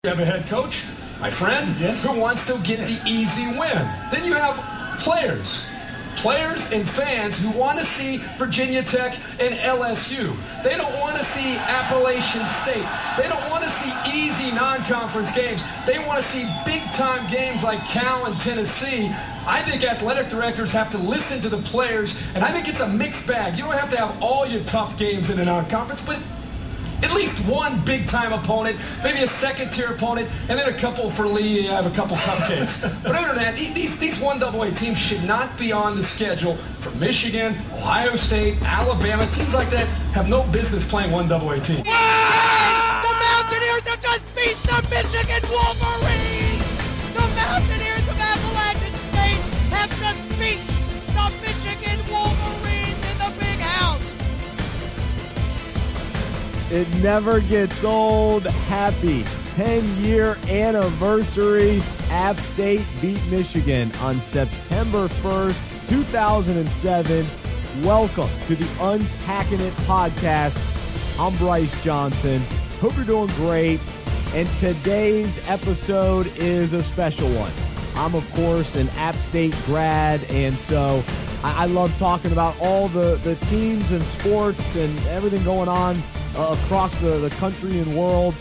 You have a head coach, my friend, yes, who wants to get the easy win. Then you have players and fans who want to see Virginia Tech and LSU. They don't want to see Appalachian State. They don't want to see easy non-conference games. They want to see big-time games like Cal and Tennessee. I think athletic directors have to listen to the players, and I think it's a mixed bag. You don't have to have all your tough games in a non-conference, but at least one big-time opponent, maybe a second-tier opponent, and then a couple for Lee. I have a couple cupcakes. But other than that, these 1AA teams should not be on the schedule for Michigan, Ohio State, Alabama. Teams like that have no business playing 1AA teams. Yeah! The Mountaineers have just beat the Michigan Wolverines! The Mountaineers of Appalachian State have just beat the Michigan Wolverines in the Big House! It never gets old. Happy 10-year anniversary. App State beat Michigan on September 1st, 2007. Welcome to the Unpacking It podcast. I'm Bryce Johnson. Hope you're doing great. And today's episode is a special one. I'm, of course, an App State grad, and so I love talking about all the teams and sports and everything going on across the country and world.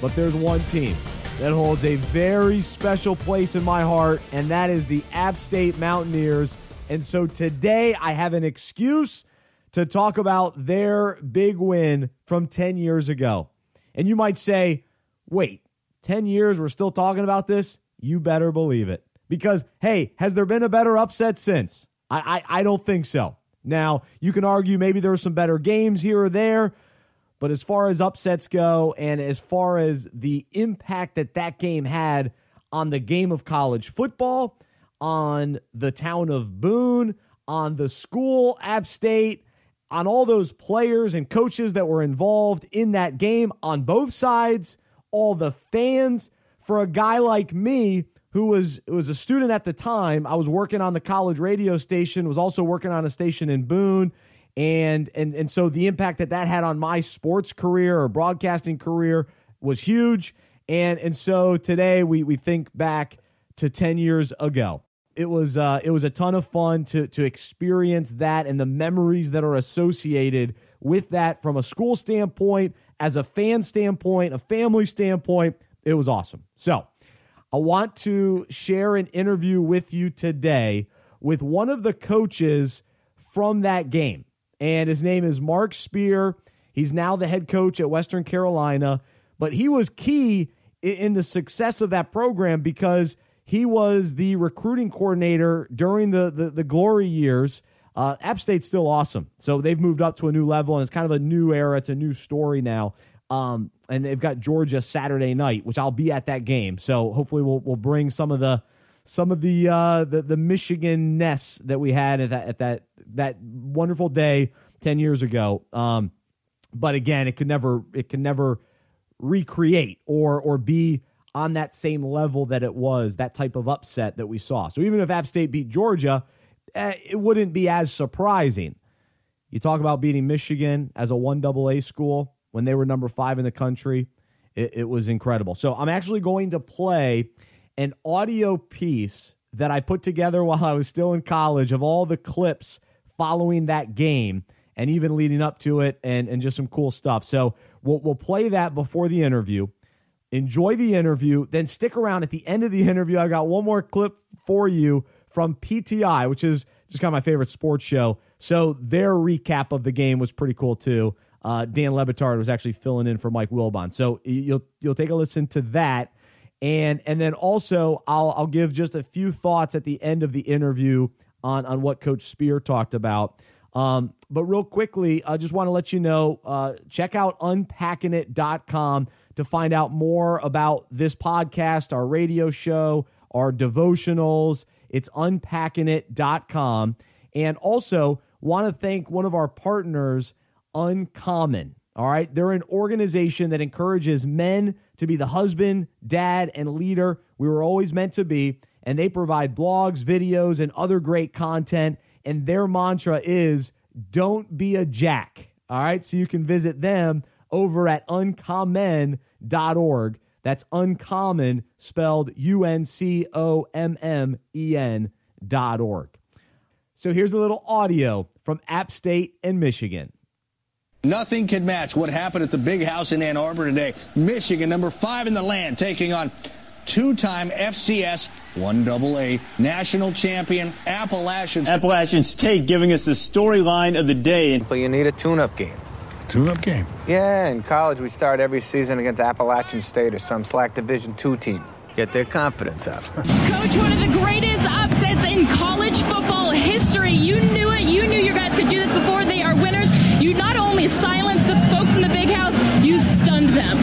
But there's one team that holds a very special place in my heart, and that is the App State Mountaineers. And so today I have an excuse to talk about their big win from 10 years ago. And you might say, wait, 10 years, we're still talking about this? You better believe it. Because, hey, has there been a better upset since? I don't think so. Now, you can argue maybe there were some better games here or there, but as far as upsets go and as far as the impact that that game had on the game of college football, on the town of Boone, on the school, App State, on all those players and coaches that were involved in that game on both sides, all the fans, for a guy like me who was a student at the time, I was working on the college radio station, was also working on a station in Boone, And so the impact that had on my sports career or broadcasting career was huge. And so today we think back to 10 years ago. It was a ton of fun to experience that and the memories that are associated with that from a school standpoint, as a fan standpoint, a family standpoint. It was awesome. So I want to share an interview with you today with one of the coaches from that game. And his name is Mark Speir. He's now the head coach at Western Carolina. But he was key in the success of that program because he was the recruiting coordinator during the glory years. App State's still awesome. So they've moved up to a new level, and it's kind of a new era. It's a new story now. And they've got Georgia Saturday night, which I'll be at that game. So hopefully we'll bring some of the Michigan-ness that we had at that wonderful day 10 years ago. But again, it could never recreate or be on that same level that it was, that type of upset that we saw. So even if App State beat Georgia, it wouldn't be as surprising. You talk about beating Michigan as a 1AA school when they were number 5 in the country. It was incredible. So I'm actually going to play an audio piece that I put together while I was still in college of all the clips following that game and even leading up to it and just some cool stuff. So we'll play that before the interview. Enjoy the interview. Then stick around at the end of the interview. I got one more clip for you from PTI, which is just kind of my favorite sports show. So their recap of the game was pretty cool too. Dan Lebatard was actually filling in for Mike Wilbon. So you'll take a listen to that. And then also, I'll give just a few thoughts at the end of the interview on what Coach Speir talked about. But real quickly, I just want to let you know, check out unpackingit.com to find out more about this podcast, our radio show, our devotionals. It's unpackingit.com. And also, want to thank one of our partners, Uncommon. All right, they're an organization that encourages men to be the husband, dad, and leader we were always meant to be, and they provide blogs, videos, and other great content, and their mantra is, don't be a jack. All right, so you can visit them over at uncommon.org. That's Uncommon, spelled UNCOMMEN.org. So here's a little audio from App State and Michigan. Nothing can match what happened at the Big House in Ann Arbor today. Michigan, number 5 in the land, taking on two-time FCS 1AA national champion Appalachian State. Appalachian State giving us the storyline of the day. But you need a tune-up game. Tune-up game? Yeah, in college we start every season against Appalachian State or some slack Division II team. Get their confidence up. Coach, one of the greatest upsets in college football history. You knew it. You knew you guys could do this before. They are winners. You not only silenced the folks in the Big House, you stunned them.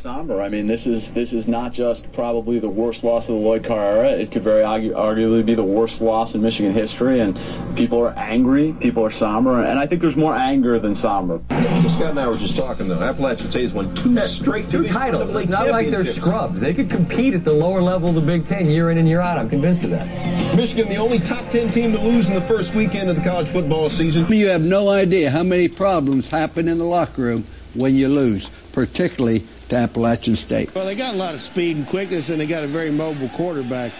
Somber. I mean, this is not just probably the worst loss of the Lloyd Carr era. It could very arguably be the worst loss in Michigan history, and people are angry, people are somber, and I think there's more anger than somber. Scott and I were just talking, though. Appalachian State's won two straight titles. It's not like they're scrubs. They could compete at the lower level of the Big Ten year in and year out. I'm convinced of that. Michigan, the only top 10 team to lose in the first weekend of the college football season. You have no idea how many problems happen in the locker room when you lose, particularly to Appalachian State. Well, they got a lot of speed and quickness, and they got a very mobile quarterback.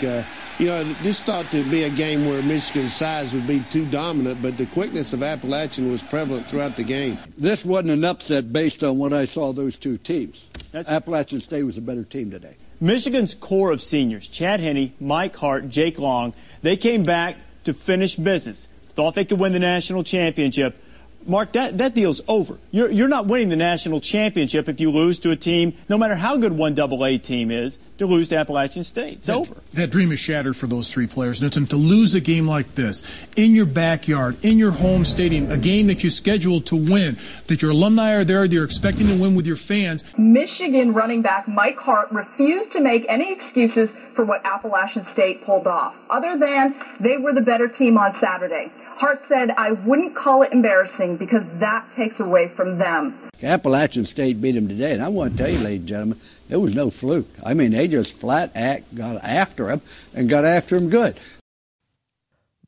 This thought to be a game where Michigan's size would be too dominant, but the quickness of Appalachian was prevalent throughout the game. This wasn't an upset based on what I saw those two teams. Appalachian State was a better team today. Michigan's core of seniors, Chad Henne, Mike Hart, Jake Long, they came back to finish business. Thought they could win the national championship. Mark, that deal's over. You're not winning the national championship if you lose to a team, no matter how good 1AA team is, to lose to Appalachian State. It's over. That dream is shattered for those three players. And to lose a game like this, in your backyard, in your home stadium, a game that you scheduled to win, that your alumni are there, that you're expecting to win with your fans. Michigan running back Mike Hart refused to make any excuses for what Appalachian State pulled off, other than they were the better team on Saturday. Hart said, I wouldn't call it embarrassing because that takes away from them. Appalachian State beat them today, and I want to tell you, ladies and gentlemen, it was no fluke. I mean, they just got after him and got after him good.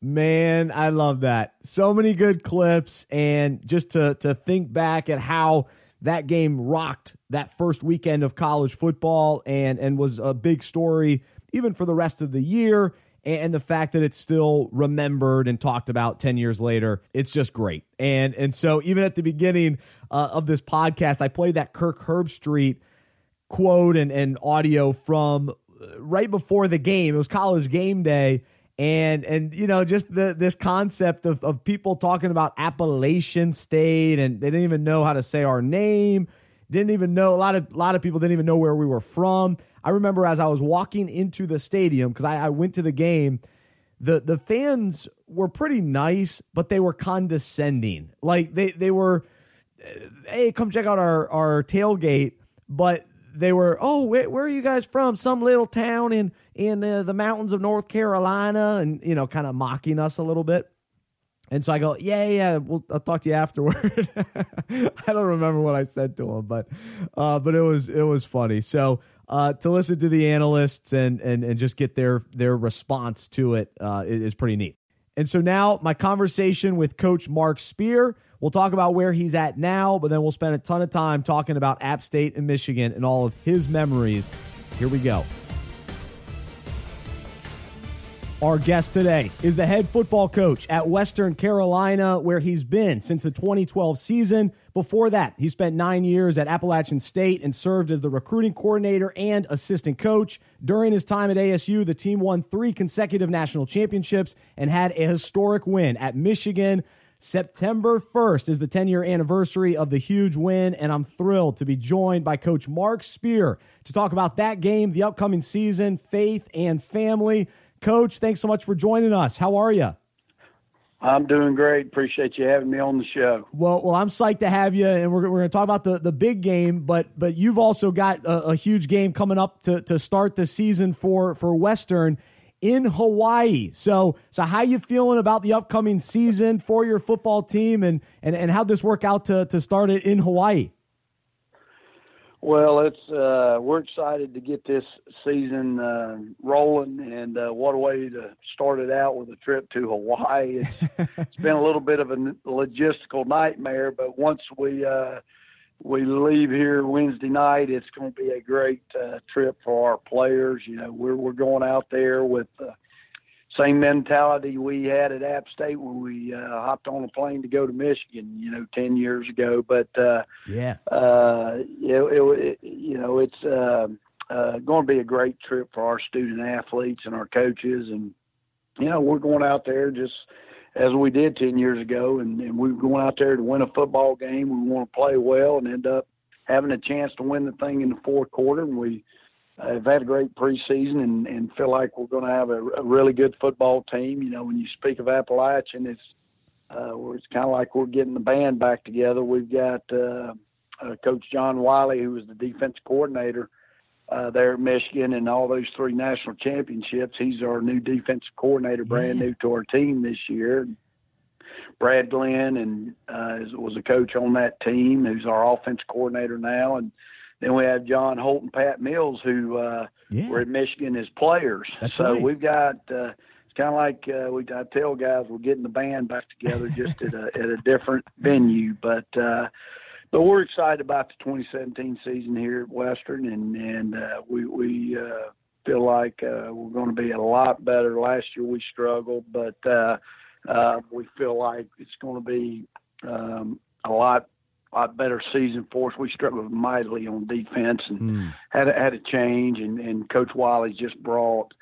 Man, I love that. So many good clips, and just to think back at how that game rocked that first weekend of college football and was a big story even for the rest of the year. And the fact that it's still remembered and talked about 10 years later, it's just great. And so even at the beginning of this podcast, I played that Kirk Herbstreet quote and audio from right before the game. It was College Game Day. And you know, just this concept of people talking about Appalachian State, and they didn't even know how to say our name. Didn't even know, a lot of people didn't even know where we were from. I remember as I was walking into the stadium, because I went to the game, the fans were pretty nice, but they were condescending. Like, they were, hey, come check out our tailgate, but they were, oh, where are you guys from? Some little town in the mountains of North Carolina, and, you know, kind of mocking us a little bit. And so I go, yeah, I'll talk to you afterward. I don't remember what I said to him, but it was funny. So to listen to the analysts and just get their response to it is pretty neat. And so now my conversation with Coach Mark Speir. We'll talk about where he's at now, but then we'll spend a ton of time talking about App State and Michigan and all of his memories. Here we go. Our guest today is the head football coach at Western Carolina, where he's been since the 2012 season. Before that, he spent 9 years at Appalachian State and served as the recruiting coordinator and assistant coach. During his time at ASU, the team won 3 consecutive national championships and had a historic win at Michigan. September 1st is the 10-year anniversary of the huge win, and I'm thrilled to be joined by Coach Mark Speir to talk about that game, the upcoming season, faith, and family. Coach, thanks so much for joining us. How are you? I'm doing great. Appreciate you having me on the show. Well, I'm psyched to have you, and we're going to talk about the big game, but you've also got a huge game coming up to start the season for Western in Hawaii. So how you feeling about the upcoming season for your football team, and how'd this work out to start it in Hawaii? Well, we're excited to get this season rolling, and what a way to start it out with a trip to Hawaii. It's been a little bit of a logistical nightmare, but once we we leave here Wednesday night. It's going to be a great trip for our players. You know, we're going out there with the same mentality we had at App State when we hopped on a plane to go to Michigan, you know, 10 years ago. But, it's going to be a great trip for our student athletes and our coaches. And, you know, we're going out there just – as we did 10 years ago, and we were going out there to win a football game. We want to play well and end up having a chance to win the thing in the fourth quarter. And we have had a great preseason and feel like we're going to have a really good football team. You know, when you speak of Appalachian, it's kind of like we're getting the band back together. We've got Coach John Wiley, who was the defensive coordinator there at Michigan, and all those three national championships. He's our new defensive coordinator, brand new to our team this year. Brad Glenn and was a coach on that team, who's our offense coordinator now. And then we have John Holt and Pat Mills, who were at Michigan as players. That's so right. We've got it's kind of like I tell guys, we're getting the band back together, just at a different venue. But we're excited about the 2017 season here at Western, and we feel like we're going to be a lot better. Last year we struggled, but we feel like it's going to be a lot better season for us. We struggled mightily on defense and had a change, and Coach Wiley just brought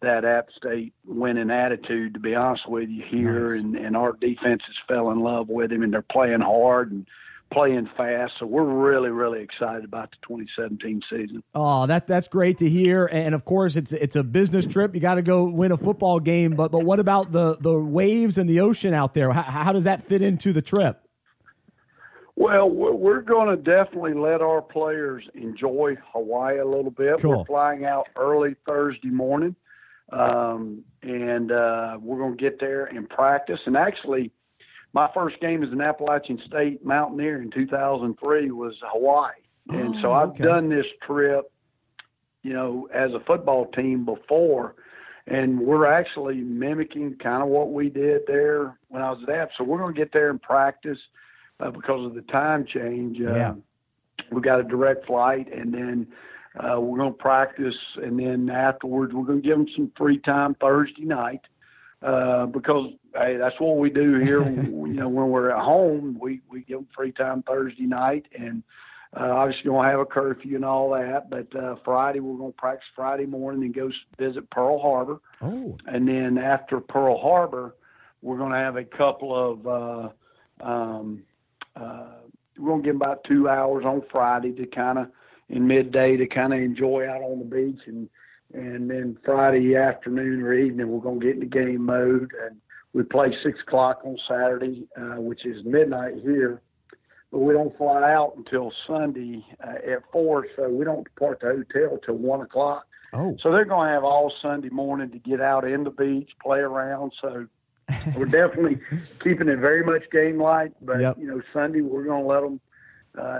that App State winning attitude, to be honest with you, here. Nice. And our defenses fell in love with him, and they're playing hard and playing fast. So we're really, really excited about the 2017 season. Oh, that's great to hear. And of course, it's a business trip. You got to go win a football game. But what about the waves and the ocean out there? How does that fit into the trip? Well, we're going to definitely let our players enjoy Hawaii a little bit. Cool. We're flying out early Thursday morning, and we're going to get there and practice. And actually, my first game as an Appalachian State Mountaineer in 2003 was Hawaii. And so I've done this trip, you know, as a football team before, and we're actually mimicking kind of what we did there when I was at App. So we're going to get there and practice because of the time change. We got a direct flight, and then we're going to practice, and then afterwards we're going to give them some free time Thursday night. Because that's what we do here. You know, when we're at home, we give them free time Thursday night, and obviously going to have a curfew and all that. But Friday, we're going to practice Friday morning and go visit Pearl Harbor. Oh. And then after Pearl Harbor, we're going to have a couple of we're going to give them about 2 hours on Friday to kind of in midday to kind of enjoy out on the beach. And then Friday afternoon or evening, we're going to get into game mode. And we play 6 o'clock on Saturday, which is midnight here. But we don't fly out until Sunday at 4, so we don't depart the hotel till 1 o'clock. Oh. So they're going to have all Sunday morning to get out in the beach, play around. So we're definitely keeping it very much game-like. But, you know, Sunday we're going to let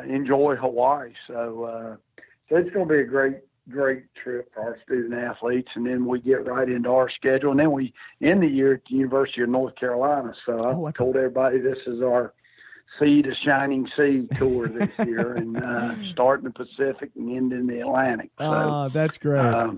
them enjoy Hawaii. So, so it's going to be a great trip for our student athletes, and then we get right into our schedule, and then we end the year at the University of North Carolina. So I told everybody this is our Sea to Shining Sea tour this year, and starting the Pacific and ending the Atlantic. So, that's great.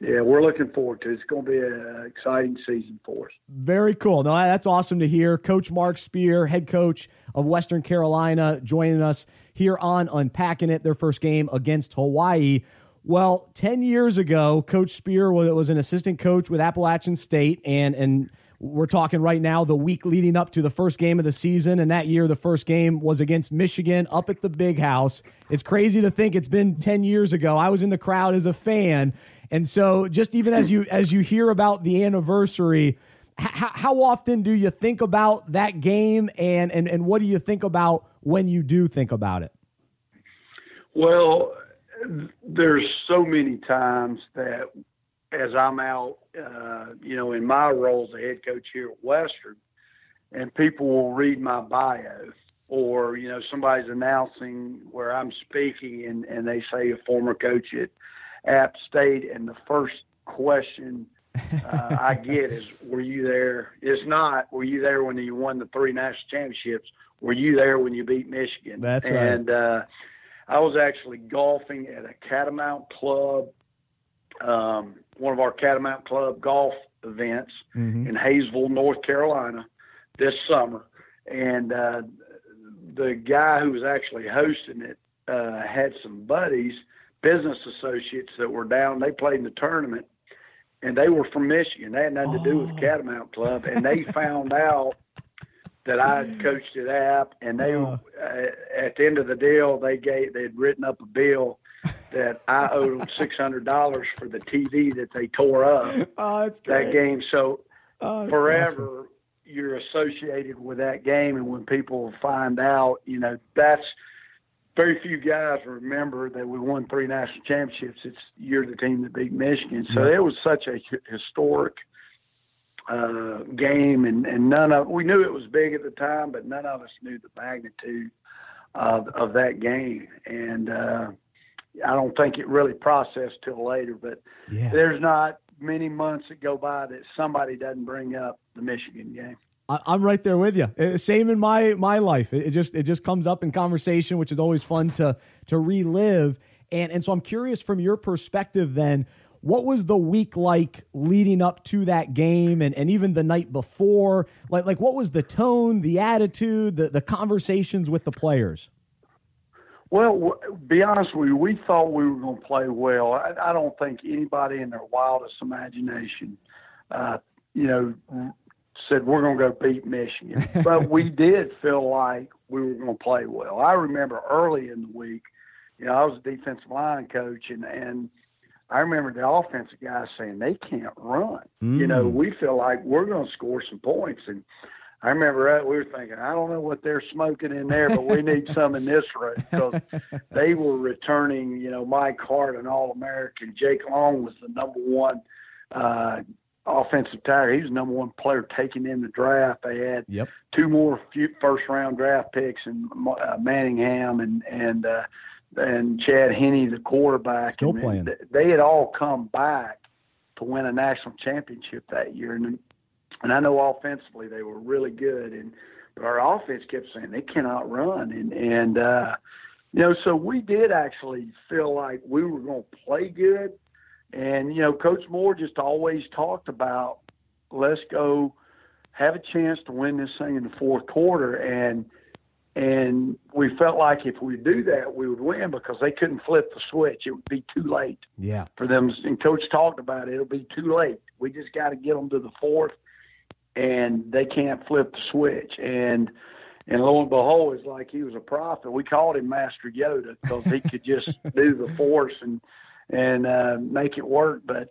We're looking forward to it. It's going to be an exciting season for us. Very cool. No, that's awesome to hear. Coach Mark Speir, head coach of Western Carolina, joining us here on Unpacking It, their first game against Hawaii. Well, 10 years ago, Coach Speir was an assistant coach with Appalachian State, and we're talking right now the week leading up to the first game of the season, and that year the first game was against Michigan up at the Big House. It's crazy to think it's been 10 years ago. I was in the crowd as a fan, and so just even as you hear about the anniversary, how often do you think about that game, and what do you think about when you do think about it? Well, there's so many times that as I'm out, you know, in my role as a head coach here at Western, and people will read my bio, or, you know, somebody's announcing where I'm speaking, and they say a former coach at App State, and the first question I get is, were you there? It's not, were you there when you won the 3 national championships? Were you there when you beat Michigan? That's right. And I was actually golfing at a Catamount Club, one of our Catamount Club golf events in Hayesville, North Carolina this summer. And the guy who was actually hosting it had some buddies, business associates that were down. They played in the tournament, and they were from Michigan. They had nothing to do with the Catamount Club, and they found out that I had coached at App, and they at the end of the deal, they'd written up a bill that I owed them $600 for the TV that they tore up that game. So forever awesome. You're associated with that game, and when people find out, you know, that's – very few guys remember that we won 3 national championships. It's you're the team that beat Michigan. So it was such a historic game, and we knew it was big at the time, but none of us knew the magnitude of that game. And I don't think it really processed till later, but there's not many months that go by that somebody doesn't bring up the Michigan game. I'm right there with you. Same in my life. It just comes up in conversation, which is always fun to relive. And so I'm curious from your perspective then, what was the week like leading up to that game and even the night before? Like what was the tone, the attitude, the conversations with the players? Well, be honest with you, we thought we were going to play well. I don't think anybody in their wildest imagination, said we're going to go beat Michigan. But we did feel like we were going to play well. I remember early in the week, I was a defensive line coach, and I remember the offensive guys saying they can't run. We feel like we're going to score some points. And I remember we were thinking, I don't know what they're smoking in there, but we need some in this room. Because they were returning, Mike Hart, an All-American. Jake Long was the number one offensive tackle. He was the number one player taken in the draft. They had 2 more first-round draft picks, and Manningham and Chad Henne, the quarterback. Still playing. They had all come back to win a national championship that year, and I know offensively they were really good, but our offense kept saying they cannot run, and so we did actually feel like we were going to play good. And, Coach Moore just always talked about, let's go have a chance to win this thing in the fourth quarter. And we felt like if we do that, we would win, because they couldn't flip the switch. It would be too late for them. And Coach talked about it. It'll be too late. We just got to get them to the fourth, and they can't flip the switch. And lo and behold, it's like he was a prophet. We called him Master Yoda, because he could just do the force and make it work. But,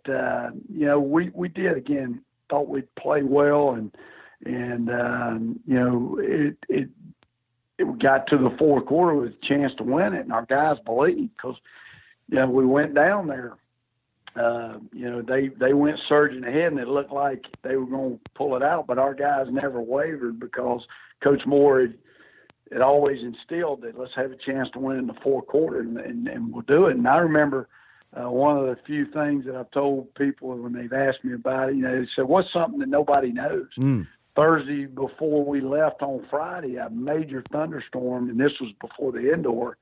we did, again, thought we'd play well. It got to the fourth quarter with a chance to win it. And our guys believed, because, we went down there. They went surging ahead, and it looked like they were going to pull it out. But our guys never wavered, because Coach Moore had always instilled that let's have a chance to win in the fourth quarter, and we'll do it. And I remember – one of the few things that I've told people when they've asked me about it, they said, what's something that nobody knows? Thursday before we left on Friday, a major thunderstorm, and this was before the indoor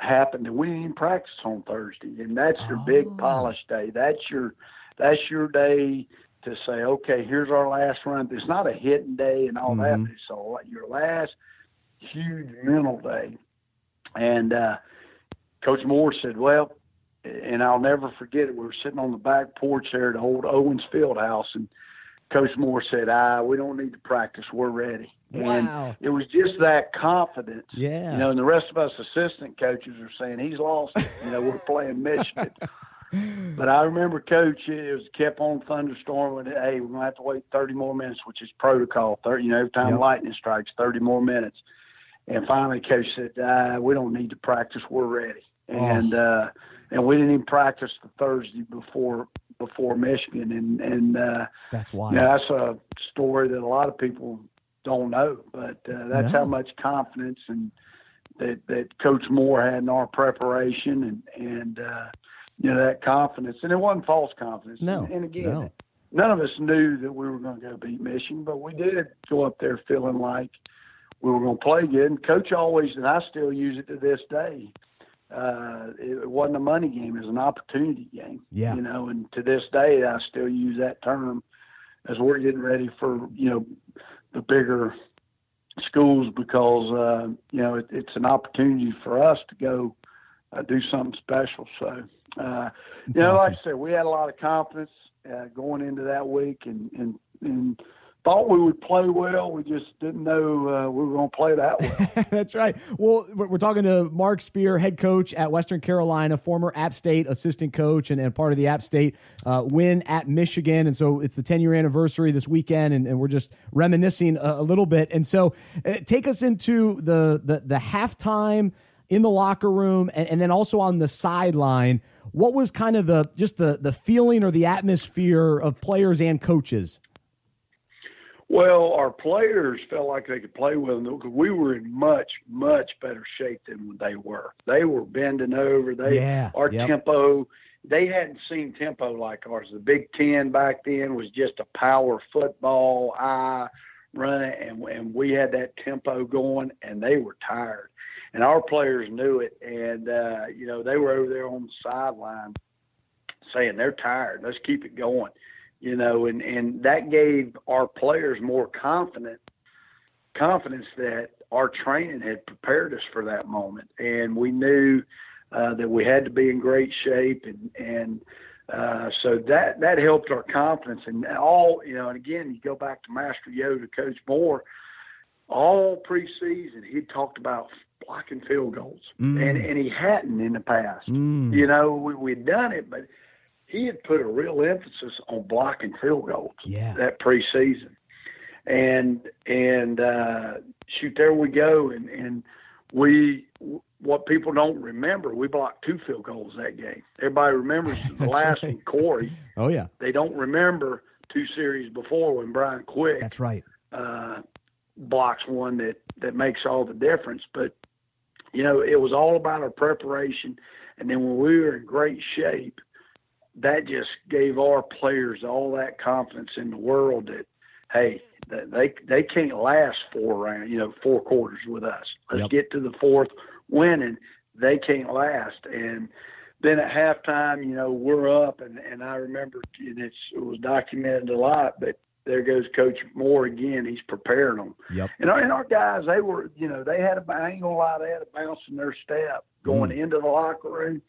happened, and we didn't even practice on Thursday. And that's your big polish day. That's your day to say, okay, here's our last run. It's not a hitting day and all that. It's your last huge mental day. And Coach Moore said, well, and I'll never forget it, we were sitting on the back porch there at the old Owens Fieldhouse, and Coach Moore said, we don't need to practice. We're ready. Wow. And it was just that confidence. Yeah. And the rest of us assistant coaches are saying, he's lost it. We're playing Michigan. But I remember Coach, it was kept on thunderstorming. Hey, we're going to have to wait 30 more minutes, which is protocol. Every time lightning strikes, 30 more minutes. And finally Coach said, we don't need to practice. We're ready. And we didn't even practice the Thursday before Michigan, and that's wild. That's a story that a lot of people don't know, but that's how much confidence and that Coach Moore had in our preparation, and you know, that confidence. And it wasn't false confidence. No. And again, none of us knew that we were going to go beat Michigan, but we did go up there feeling like we were going to play good. And Coach always, and I still use it to this day, it wasn't a money game. It was an opportunity game. Yeah. You know, and to this day, I still use that term as we're getting ready for, you know, the bigger schools because, you know, it's an opportunity for us to go do something special. So, you know, awesome. Like I said, we had a lot of confidence going into that week and thought we would play well. We just didn't know we were going to play that well. That's right. Well, we're talking to Mark Speir, head coach at Western Carolina, former App State assistant coach and part of the App State win at Michigan. And so it's the 10-year anniversary this weekend, and we're just reminiscing a little bit. And so take us into the halftime in the locker room and then also on the sideline. What was kind of the feeling or the atmosphere of players and coaches? Well, our players felt like they could play with them because we were in much, much better shape than they were. They were bending over. Tempo, they hadn't seen tempo like ours. The Big Ten back then was just a power football, eye running, and we had that tempo going, and they were tired. And our players knew it, and, you know, they were over there on the sideline saying they're tired. Let's keep it going. You know, and that gave our players more confidence that our training had prepared us for that moment. And we knew that we had to be in great shape. And so that helped our confidence. And all, you know, and again, you go back to Master Yoda, Coach Moore, all preseason he talked about blocking field goals. And he hadn't in the past. You know, we'd done it, but – he had put a real emphasis on blocking field goals that preseason. And shoot, there we go. And we, what people don't remember, we blocked 2 field goals that game. Everybody remembers the last one, Corey. Oh, yeah. They don't remember 2 series before when Brian Quick blocks one that makes all the difference. But, you know, it was all about our preparation. And then when we were in great shape, that just gave our players all that confidence in the world that, hey, they can't last 4 quarters with us. Let's get to the 4th winning. They can't last. And then at halftime, you know, we're up, and I remember, and it was documented a lot, but there goes Coach Moore again. He's preparing them. Yep. And our guys, they were, you know, they had I ain't going to lie, they had a bounce in their step going into the locker room.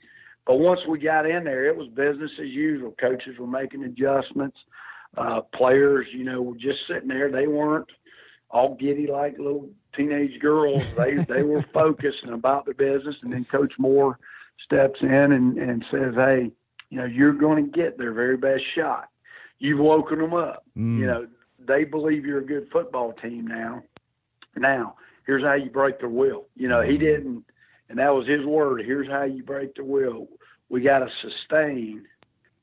But once we got in there, it was business as usual. Coaches were making adjustments. Players, you know, were just sitting there. They weren't all giddy like little teenage girls. They were focused and about their business. And then Coach Moore steps in and says, hey, you know, you're going to get their very best shot. You've woken them up. You know, they believe you're a good football team now. Now, here's how you break their will. You know, he didn't. And that was his word. Here's how you break the will. We got to sustain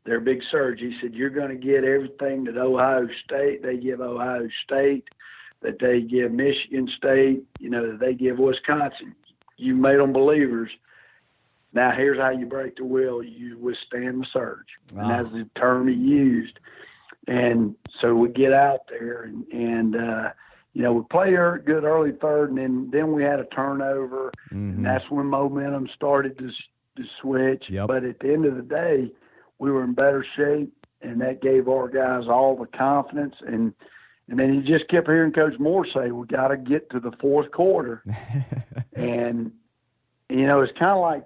their big surge. He said, you're going to get everything that Ohio State, they give Ohio State, that they give Michigan State, you know, that they give Wisconsin. You made them believers. Now here's how you break the will. You withstand the surge. Wow. And that's the term he used. And so we get out there and you know, we played good early third, and then we had a turnover, and that's when momentum started to switch. Yep. But at the end of the day, we were in better shape, and that gave our guys all the confidence. And then you just kept hearing Coach Moore say, we got to get to the 4th quarter. And, you know, it's kind of like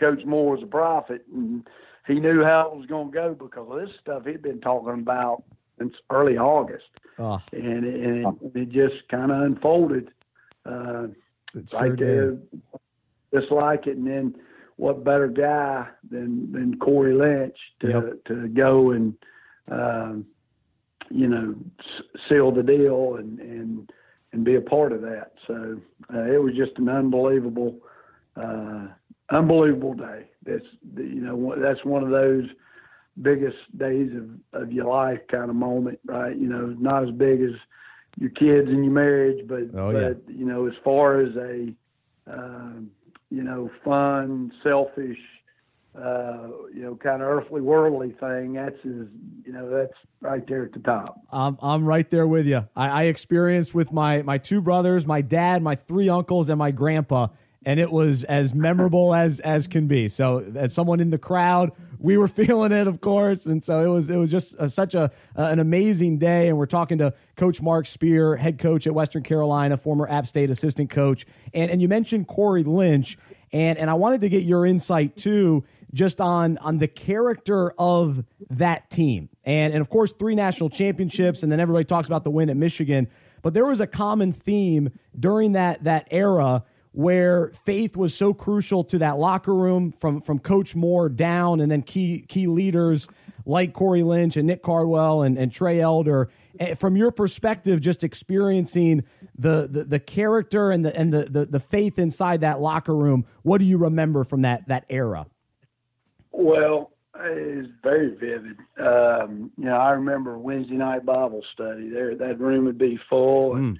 Coach Moore was a prophet, and he knew how it was going to go because of this stuff he'd been talking about since early August. And it just kind of unfolded just like it. And then what better guy than Corey Lynch to go and, you know, seal the deal and be a part of that. So it was just an unbelievable day. That's, you know, that's one of those biggest days of your life kind of moment, right? You know, not as big as your kids and your marriage, but you know, as far as a, you know, fun, selfish, kind of earthly, worldly thing, that's right there at the top. I'm right there with you. I experienced with my two brothers, my dad, my three uncles, and my grandpa, and it was as memorable as can be. So as someone in the crowd, we were feeling it, of course, and so it was just such an amazing day. And we're talking to Coach Mark Speir, head coach at Western Carolina, former App State assistant coach, and you mentioned Corey Lynch, and I wanted to get your insight too, just on the character of that team. And of course, 3 national championships, and then everybody talks about the win at Michigan. But there was a common theme during that era where faith was so crucial to that locker room, from Coach Moore down, and then key leaders like Corey Lynch and Nick Cardwell and Trey Elder. From your perspective, just experiencing the character and the faith inside that locker room, what do you remember from that era? Well, it's very vivid. I remember Wednesday night Bible study. There, that room would be full. And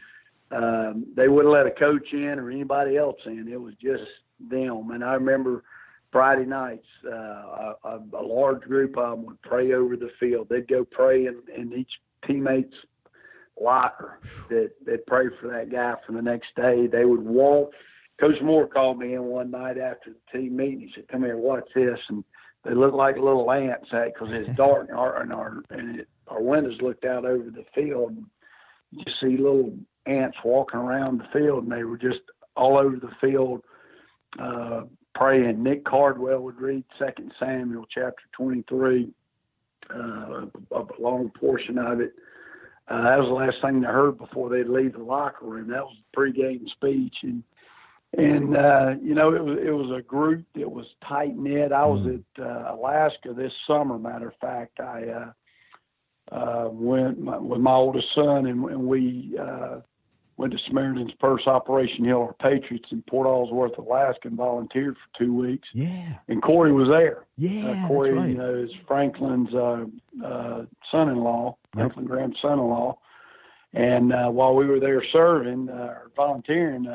they wouldn't let a coach in or anybody else in. It was just them. And I remember Friday nights, a large group of them would pray over the field. They'd go pray in each teammate's locker. They'd pray for that guy for the next day. They would walk. Coach Moore called me in one night after the team meeting. He said, "Come here, watch this." And they looked like little ants because it's dark, and our windows looked out over the field. And you see little ants walking around the field, and they were just all over the field praying. Nick Cardwell would read 2 Samuel chapter 23, a long portion of it. That was the last thing they heard before they'd leave the locker room. That was the pregame speech. And it was a group that was tight knit. I was at Alaska this summer. Matter of fact, I went with my oldest son, and we went to Smyrna's Purse, Operation Hill, our Patriots in Port Allsworth, Alaska, and volunteered for 2 weeks. Yeah, and Corey was there. Yeah, Corey, that's right. Is Franklin's son-in-law, Franklin Graham's son-in-law, and while we were there serving or volunteering.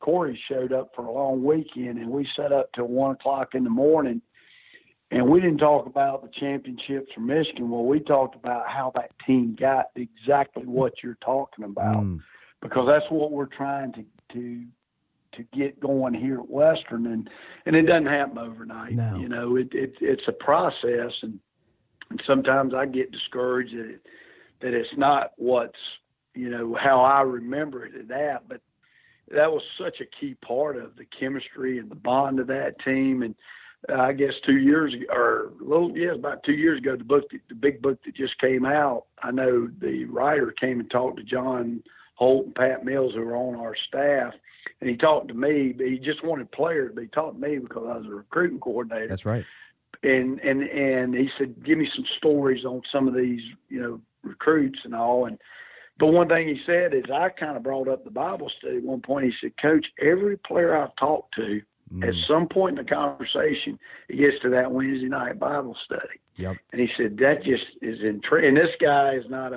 Corey showed up for a long weekend, and we set up till 1:00 in the morning, and we didn't talk about the championships from Michigan. Well, we talked about how that team got exactly what you're talking about, because that's what we're trying to get going here at Western, and it doesn't happen overnight. No. It's a process, and sometimes I get discouraged that it's not what's how I remember it at that, but that was such a key part of the chemistry and the bond of that team. And I guess 2 years ago, about 2 years ago, the big book that just came out, I know the writer came and talked to John Holt and Pat Mills, who were on our staff, and he talked to me. But he just wanted players, but he talked to me because I was a recruiting coordinator. That's right. And he said, "Give me some stories on some of these, recruits and all." And but one thing he said is, I kind of brought up the Bible study at one point. He said, "Coach, every player I've talked to, at some point in the conversation, it gets to that Wednesday night Bible study." Yep. And he said, that just is intriguing. And this guy is not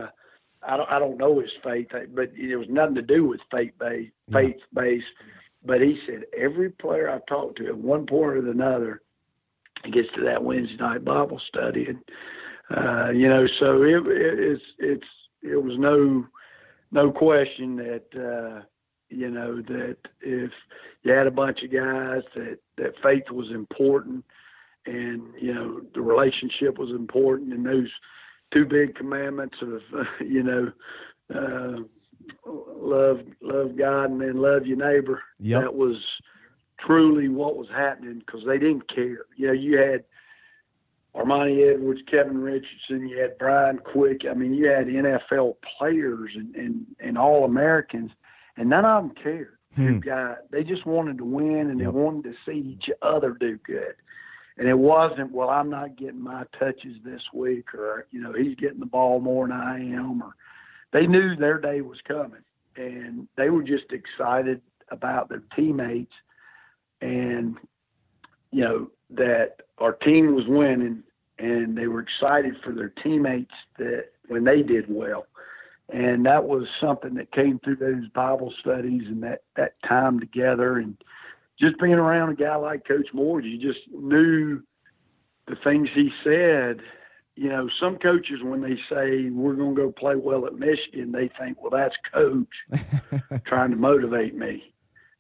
I don't know his faith, but it was nothing to do with faith-based. But he said, every player I've talked to at one point or another, it gets to that Wednesday night Bible study. And, so it was no question that, that if you had a bunch of guys that faith was important and, the relationship was important, and those two big commandments of, love God and then love your neighbor. Yep. That was truly what was happening, because they didn't care. You had Armani Edwards, Kevin Richardson, you had Brian Quick. You had NFL players and All-Americans, and none of them cared. They just wanted to win, and they wanted to see each other do good. And it wasn't, well, I'm not getting my touches this week, or, he's getting the ball more than I am. Or they knew their day was coming, and they were just excited about their teammates and, that our team was winning, and they were excited for their teammates that when they did well. And that was something that came through those Bible studies and that time together. And just being around a guy like Coach Moore, you just knew the things he said, you know, some coaches, when they say we're going to go play well at Michigan, they think, well, that's coach trying to motivate me,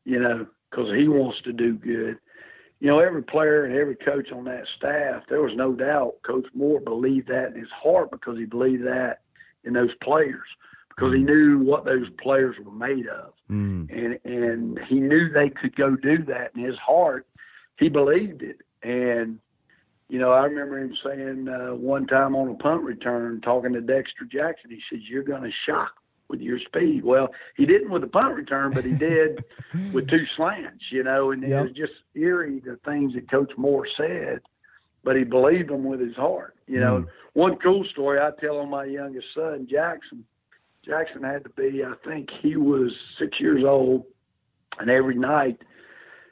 you know, because he wants to do good. You know, every player and every coach on that staff, there was no doubt Coach Moore believed that in his heart because he believed that in those players, because he knew what those players were made of. Mm. And he knew they could go do that in his heart. He believed it. And, you know, I remember him saying one time on a punt return, talking to Dexter Jackson, he says, you're going to shock with your speed. Well, he didn't with the punt return, but he did with two slants, you know, and yep. It was just eerie, the things that Coach Moore said, but he believed them with his heart. You know, One cool story I tell on my youngest son, Jackson. Jackson had to be, I think he was 6 years old, and every night,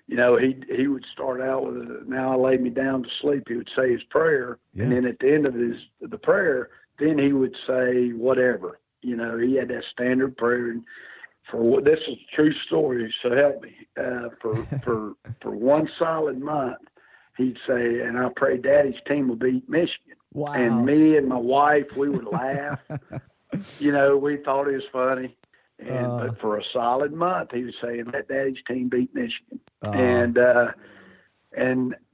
you know, he would start out with, now I lay me down to sleep. He would say his prayer, yeah. And then at the end of the prayer, then he would say whatever. You know, he had that standard prayer. And for what, this is a true story, so help me. For one solid month, he'd say, and I pray Daddy's team will beat Michigan. Wow. And me and my wife, we would laugh. You know, we thought it was funny. And but for a solid month, he was saying, let Daddy's team beat Michigan. And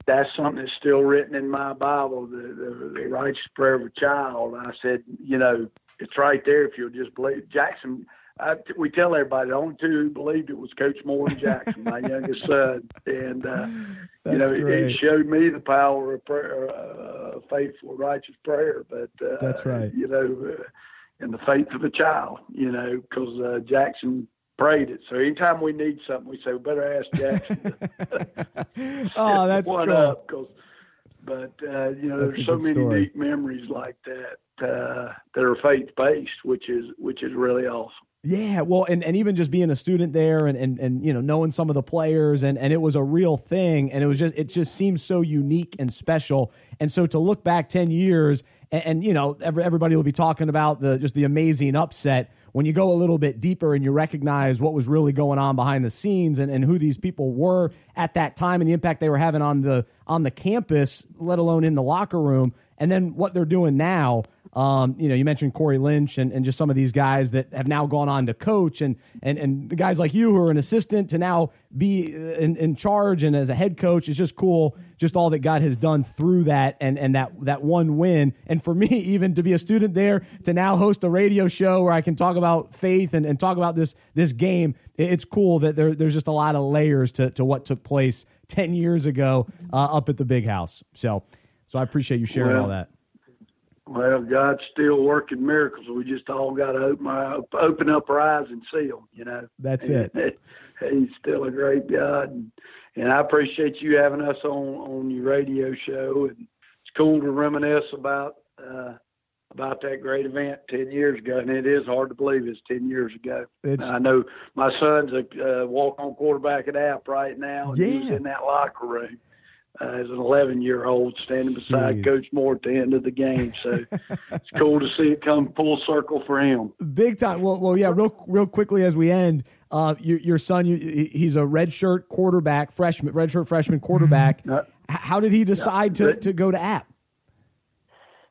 that's something that's still written in my Bible, the righteous prayer of a child. I said, you know, it's right there if you'll just believe. Jackson, we tell everybody, the only two who believed it was Coach Moore and Jackson, my youngest son. And, you know, it showed me the power of prayer, faithful, righteous prayer. But, that's right. You know, and the faith of a child, you know, because Jackson prayed it. So anytime we need something, we say, we better ask Jackson. Oh, that's cool. Up, but, you know, there's so many neat memories like that that are faith-based, which is really awesome. Yeah, well, and even just being a student there and you know, knowing some of the players and it was a real thing, and it just seems so unique and special. And so to look back 10 years and you know, everybody will be talking about the amazing upset. When you go a little bit deeper and you recognize what was really going on behind the scenes and who these people were at that time and the impact they were having on the campus, let alone in the locker room, and then what they're doing now. You know, you mentioned Corey Lynch and just some of these guys that have now gone on to coach and the guys like you who are an assistant to now be in charge and as a head coach. It's just cool, just all that God has done through that and that one win. And for me, even to be a student there, to now host a radio show where I can talk about faith and talk about this game, it's cool that there's just a lot of layers to what took place 10 years ago up at the Big House. So I appreciate you sharing all that. Well, God's still working miracles. We just all got to open up our eyes and see them, you know. That's it. He's still a great God. And I appreciate you having us on your radio show. And it's cool to reminisce about that great event 10 years ago. And it is hard to believe it's 10 years ago. I know my son's a walk-on quarterback at App right now. And He's in that locker room. As an 11-year-old standing beside Coach Moore at the end of the game. So it's cool to see it come full circle for him. Big time. Well, yeah, real quickly as we end, your son, he's a redshirt freshman quarterback. How did he decide to go to App?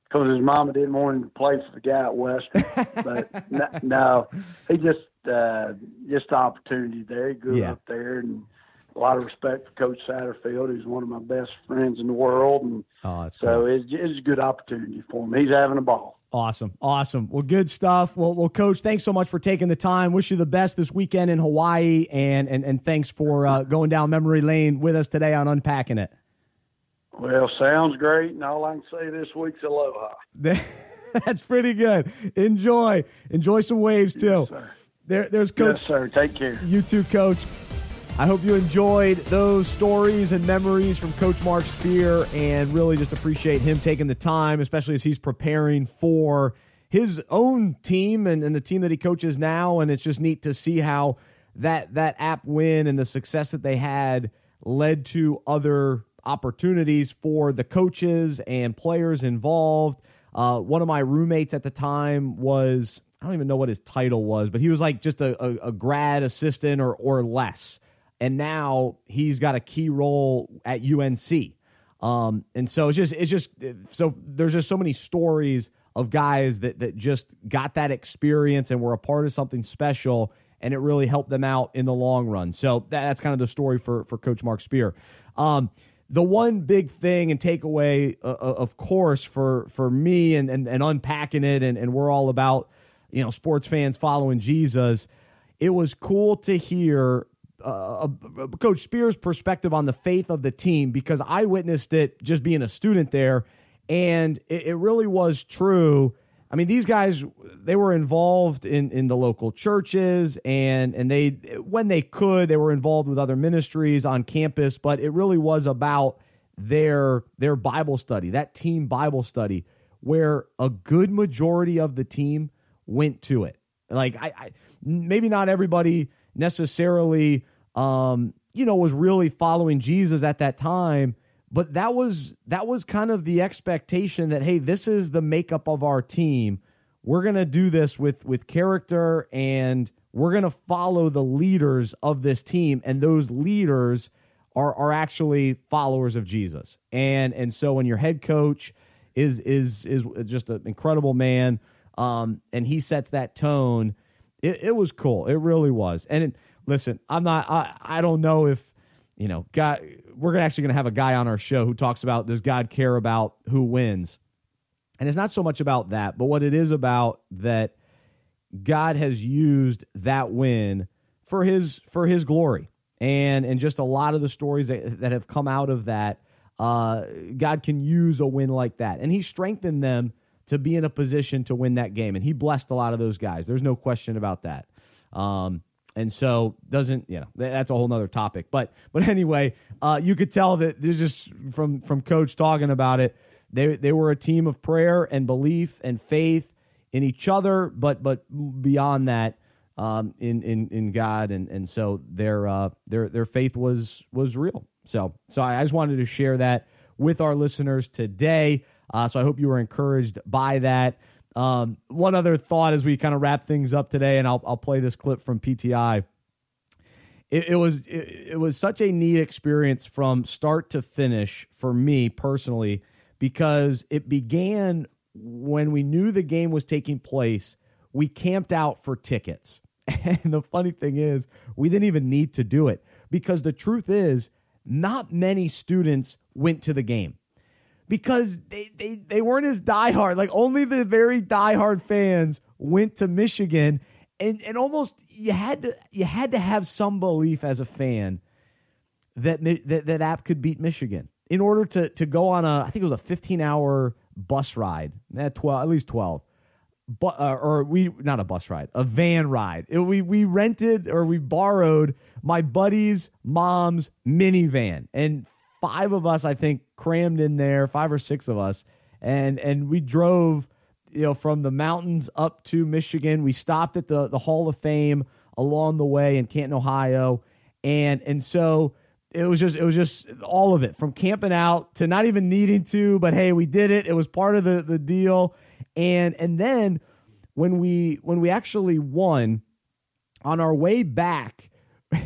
Because his mama didn't want him to play for the guy at Western. But no, he just the opportunity there. He grew up there and a lot of respect for Coach Satterfield, who's one of my best friends in the world. And so it's a good opportunity for him. He's having a ball. Awesome. Well, good stuff. Well, Coach, thanks so much for taking the time. Wish you the best this weekend in Hawaii. And thanks for going down memory lane with us today on Unpacking It. Well, sounds great. And all I can say this week's aloha. That's pretty good. Enjoy some waves, too. Yes, sir. There's Coach. Yes, sir. Take care. You too, Coach. I hope you enjoyed those stories and memories from Coach Mark Speir, and really just appreciate him taking the time, especially as he's preparing for his own team and the team that he coaches now. And it's just neat to see how that App win and the success that they had led to other opportunities for the coaches and players involved. One of my roommates at the time was, I don't even know what his title was, but he was like just a grad assistant or less. And now he's got a key role at UNC. And so it's just there's just so many stories of guys that just got that experience and were a part of something special, and it really helped them out in the long run. So that's kind of the story for Coach Mark Speir. The one big thing and takeaway, of course, for me and unpacking it, and we're all about, sports fans following Jesus, it was cool to hear Coach Speir's perspective on the faith of the team, because I witnessed it just being a student there, and it really was true. I mean, these guys, they were involved in the local churches, and they, when they could, they were involved with other ministries on campus, but it really was about their Bible study, that team Bible study, where a good majority of the team went to it. Like, I maybe not everybody necessarily, was really following Jesus at that time, but that was kind of the expectation that, hey, this is the makeup of our team. We're going to do this with character, and we're going to follow the leaders of this team, and those leaders are actually followers of Jesus. And so when your head coach is just an incredible man, and he sets that tone, it was cool. It really was. And listen, I don't know if, God, we're actually going to have a guy on our show who talks about, does God care about who wins? And it's not so much about that, but what it is about, that God has used that win for his glory. And just a lot of the stories that have come out of that, God can use a win like that. And he strengthened them to be in a position to win that game. And he blessed a lot of those guys. There's no question about that. And so that's a whole nother topic. But anyway, you could tell that there's just from Coach talking about it, they were a team of prayer and belief and faith in each other, but beyond that, in God. And so their faith was real. So I just wanted to share that with our listeners today. So I hope you were encouraged by that. One other thought as we kind of wrap things up today, and I'll play this clip from PTI. It was such a neat experience from start to finish for me personally, because it began when we knew the game was taking place. We camped out for tickets. And the funny thing is, we didn't even need to do it, because the truth is, not many students went to the game, because they weren't as diehard. Like, only the very diehard fans went to Michigan, and almost you had to have some belief as a fan that App could beat Michigan in order to go on a, I think it was a 15-hour bus ride, at least 12, a van ride. We rented, or we borrowed, my buddy's mom's minivan, and five of us, I think, crammed in there, 5 or 6 of us, and we drove, from the mountains up to Michigan. We stopped at the Hall of Fame along the way in Canton, Ohio, and so it was just all of it, from camping out to not even needing to, but hey, we did it. It was part of the deal, and then when we actually won, on our way back,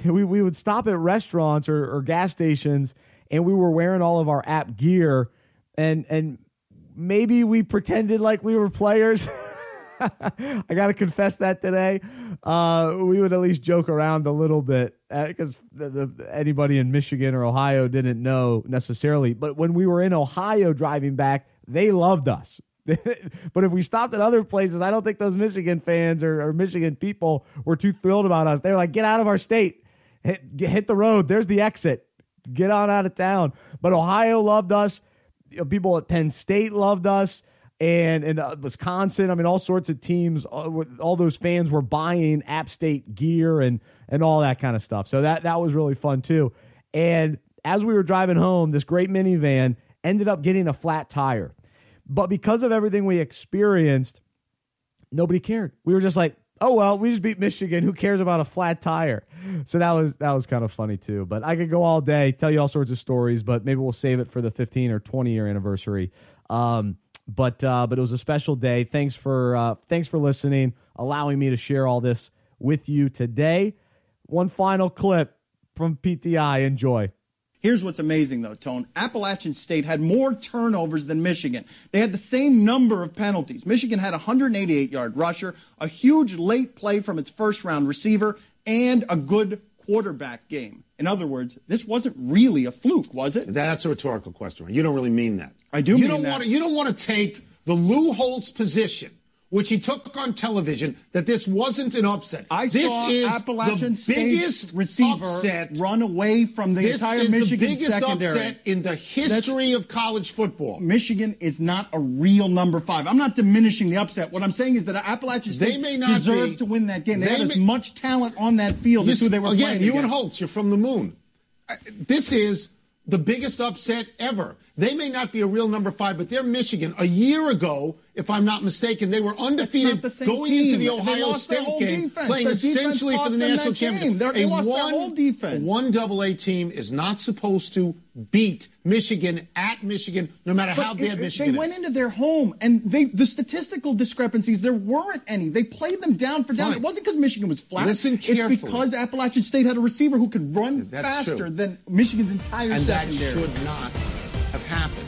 we would stop at restaurants or gas stations. And we were wearing all of our App gear, and maybe we pretended like we were players. I got to confess that today. We would at least joke around a little bit, because anybody in Michigan or Ohio didn't know necessarily. But when we were in Ohio driving back, they loved us. But if we stopped at other places, I don't think those Michigan fans or Michigan people were too thrilled about us. They were like, get out of our state. Hit the road. There's the exit. Get on out of town. But Ohio loved us. People at Penn State loved us, and Wisconsin. I mean, all sorts of teams. All those fans were buying App State gear and all that kind of stuff. So that was really fun too. And as we were driving home, this great minivan ended up getting a flat tire. But because of everything we experienced, nobody cared. We were just like, oh, well, we just beat Michigan. Who cares about a flat tire? So that was kind of funny too. But I could go all day, tell you all sorts of stories, but maybe we'll save it for the 15 or 20-year anniversary. But it was a special day. Thanks for listening, allowing me to share all this with you today. One final clip from PTI. Enjoy. Here's what's amazing, though, Tone. Appalachian State had more turnovers than Michigan. They had the same number of penalties. Michigan had a 188-yard rusher, a huge late play from its first-round receiver, and a good quarterback game. In other words, this wasn't really a fluke, was it? That's a rhetorical question. You don't really mean that. I do mean that. You don't want to take the Lou Holtz position, which he took on television, that this wasn't an upset. I saw Appalachian State's receiver run away from the entire Michigan secondary. This is the biggest upset in the history of college football. Michigan is not a real number five. I'm not diminishing the upset. What I'm saying is that Appalachian State deserved to win that game. They had as much talent on that field as who they were playing against. Again, you and Holtz, you're from the moon. This is the biggest upset ever. They may not be a real number five, but they're Michigan. A year ago, if I'm not mistaken, they were undefeated going into the Ohio State game, playing essentially for the national championship. They lost their whole defense. One AA team is not supposed to beat Michigan at Michigan, no matter how bad Michigan is. They went into their home, and the statistical discrepancies, there weren't any. They played them down for down. It wasn't because Michigan was flat. Listen carefully. It's because Appalachian State had a receiver who could run faster than Michigan's entire secondary. And that should not have happened.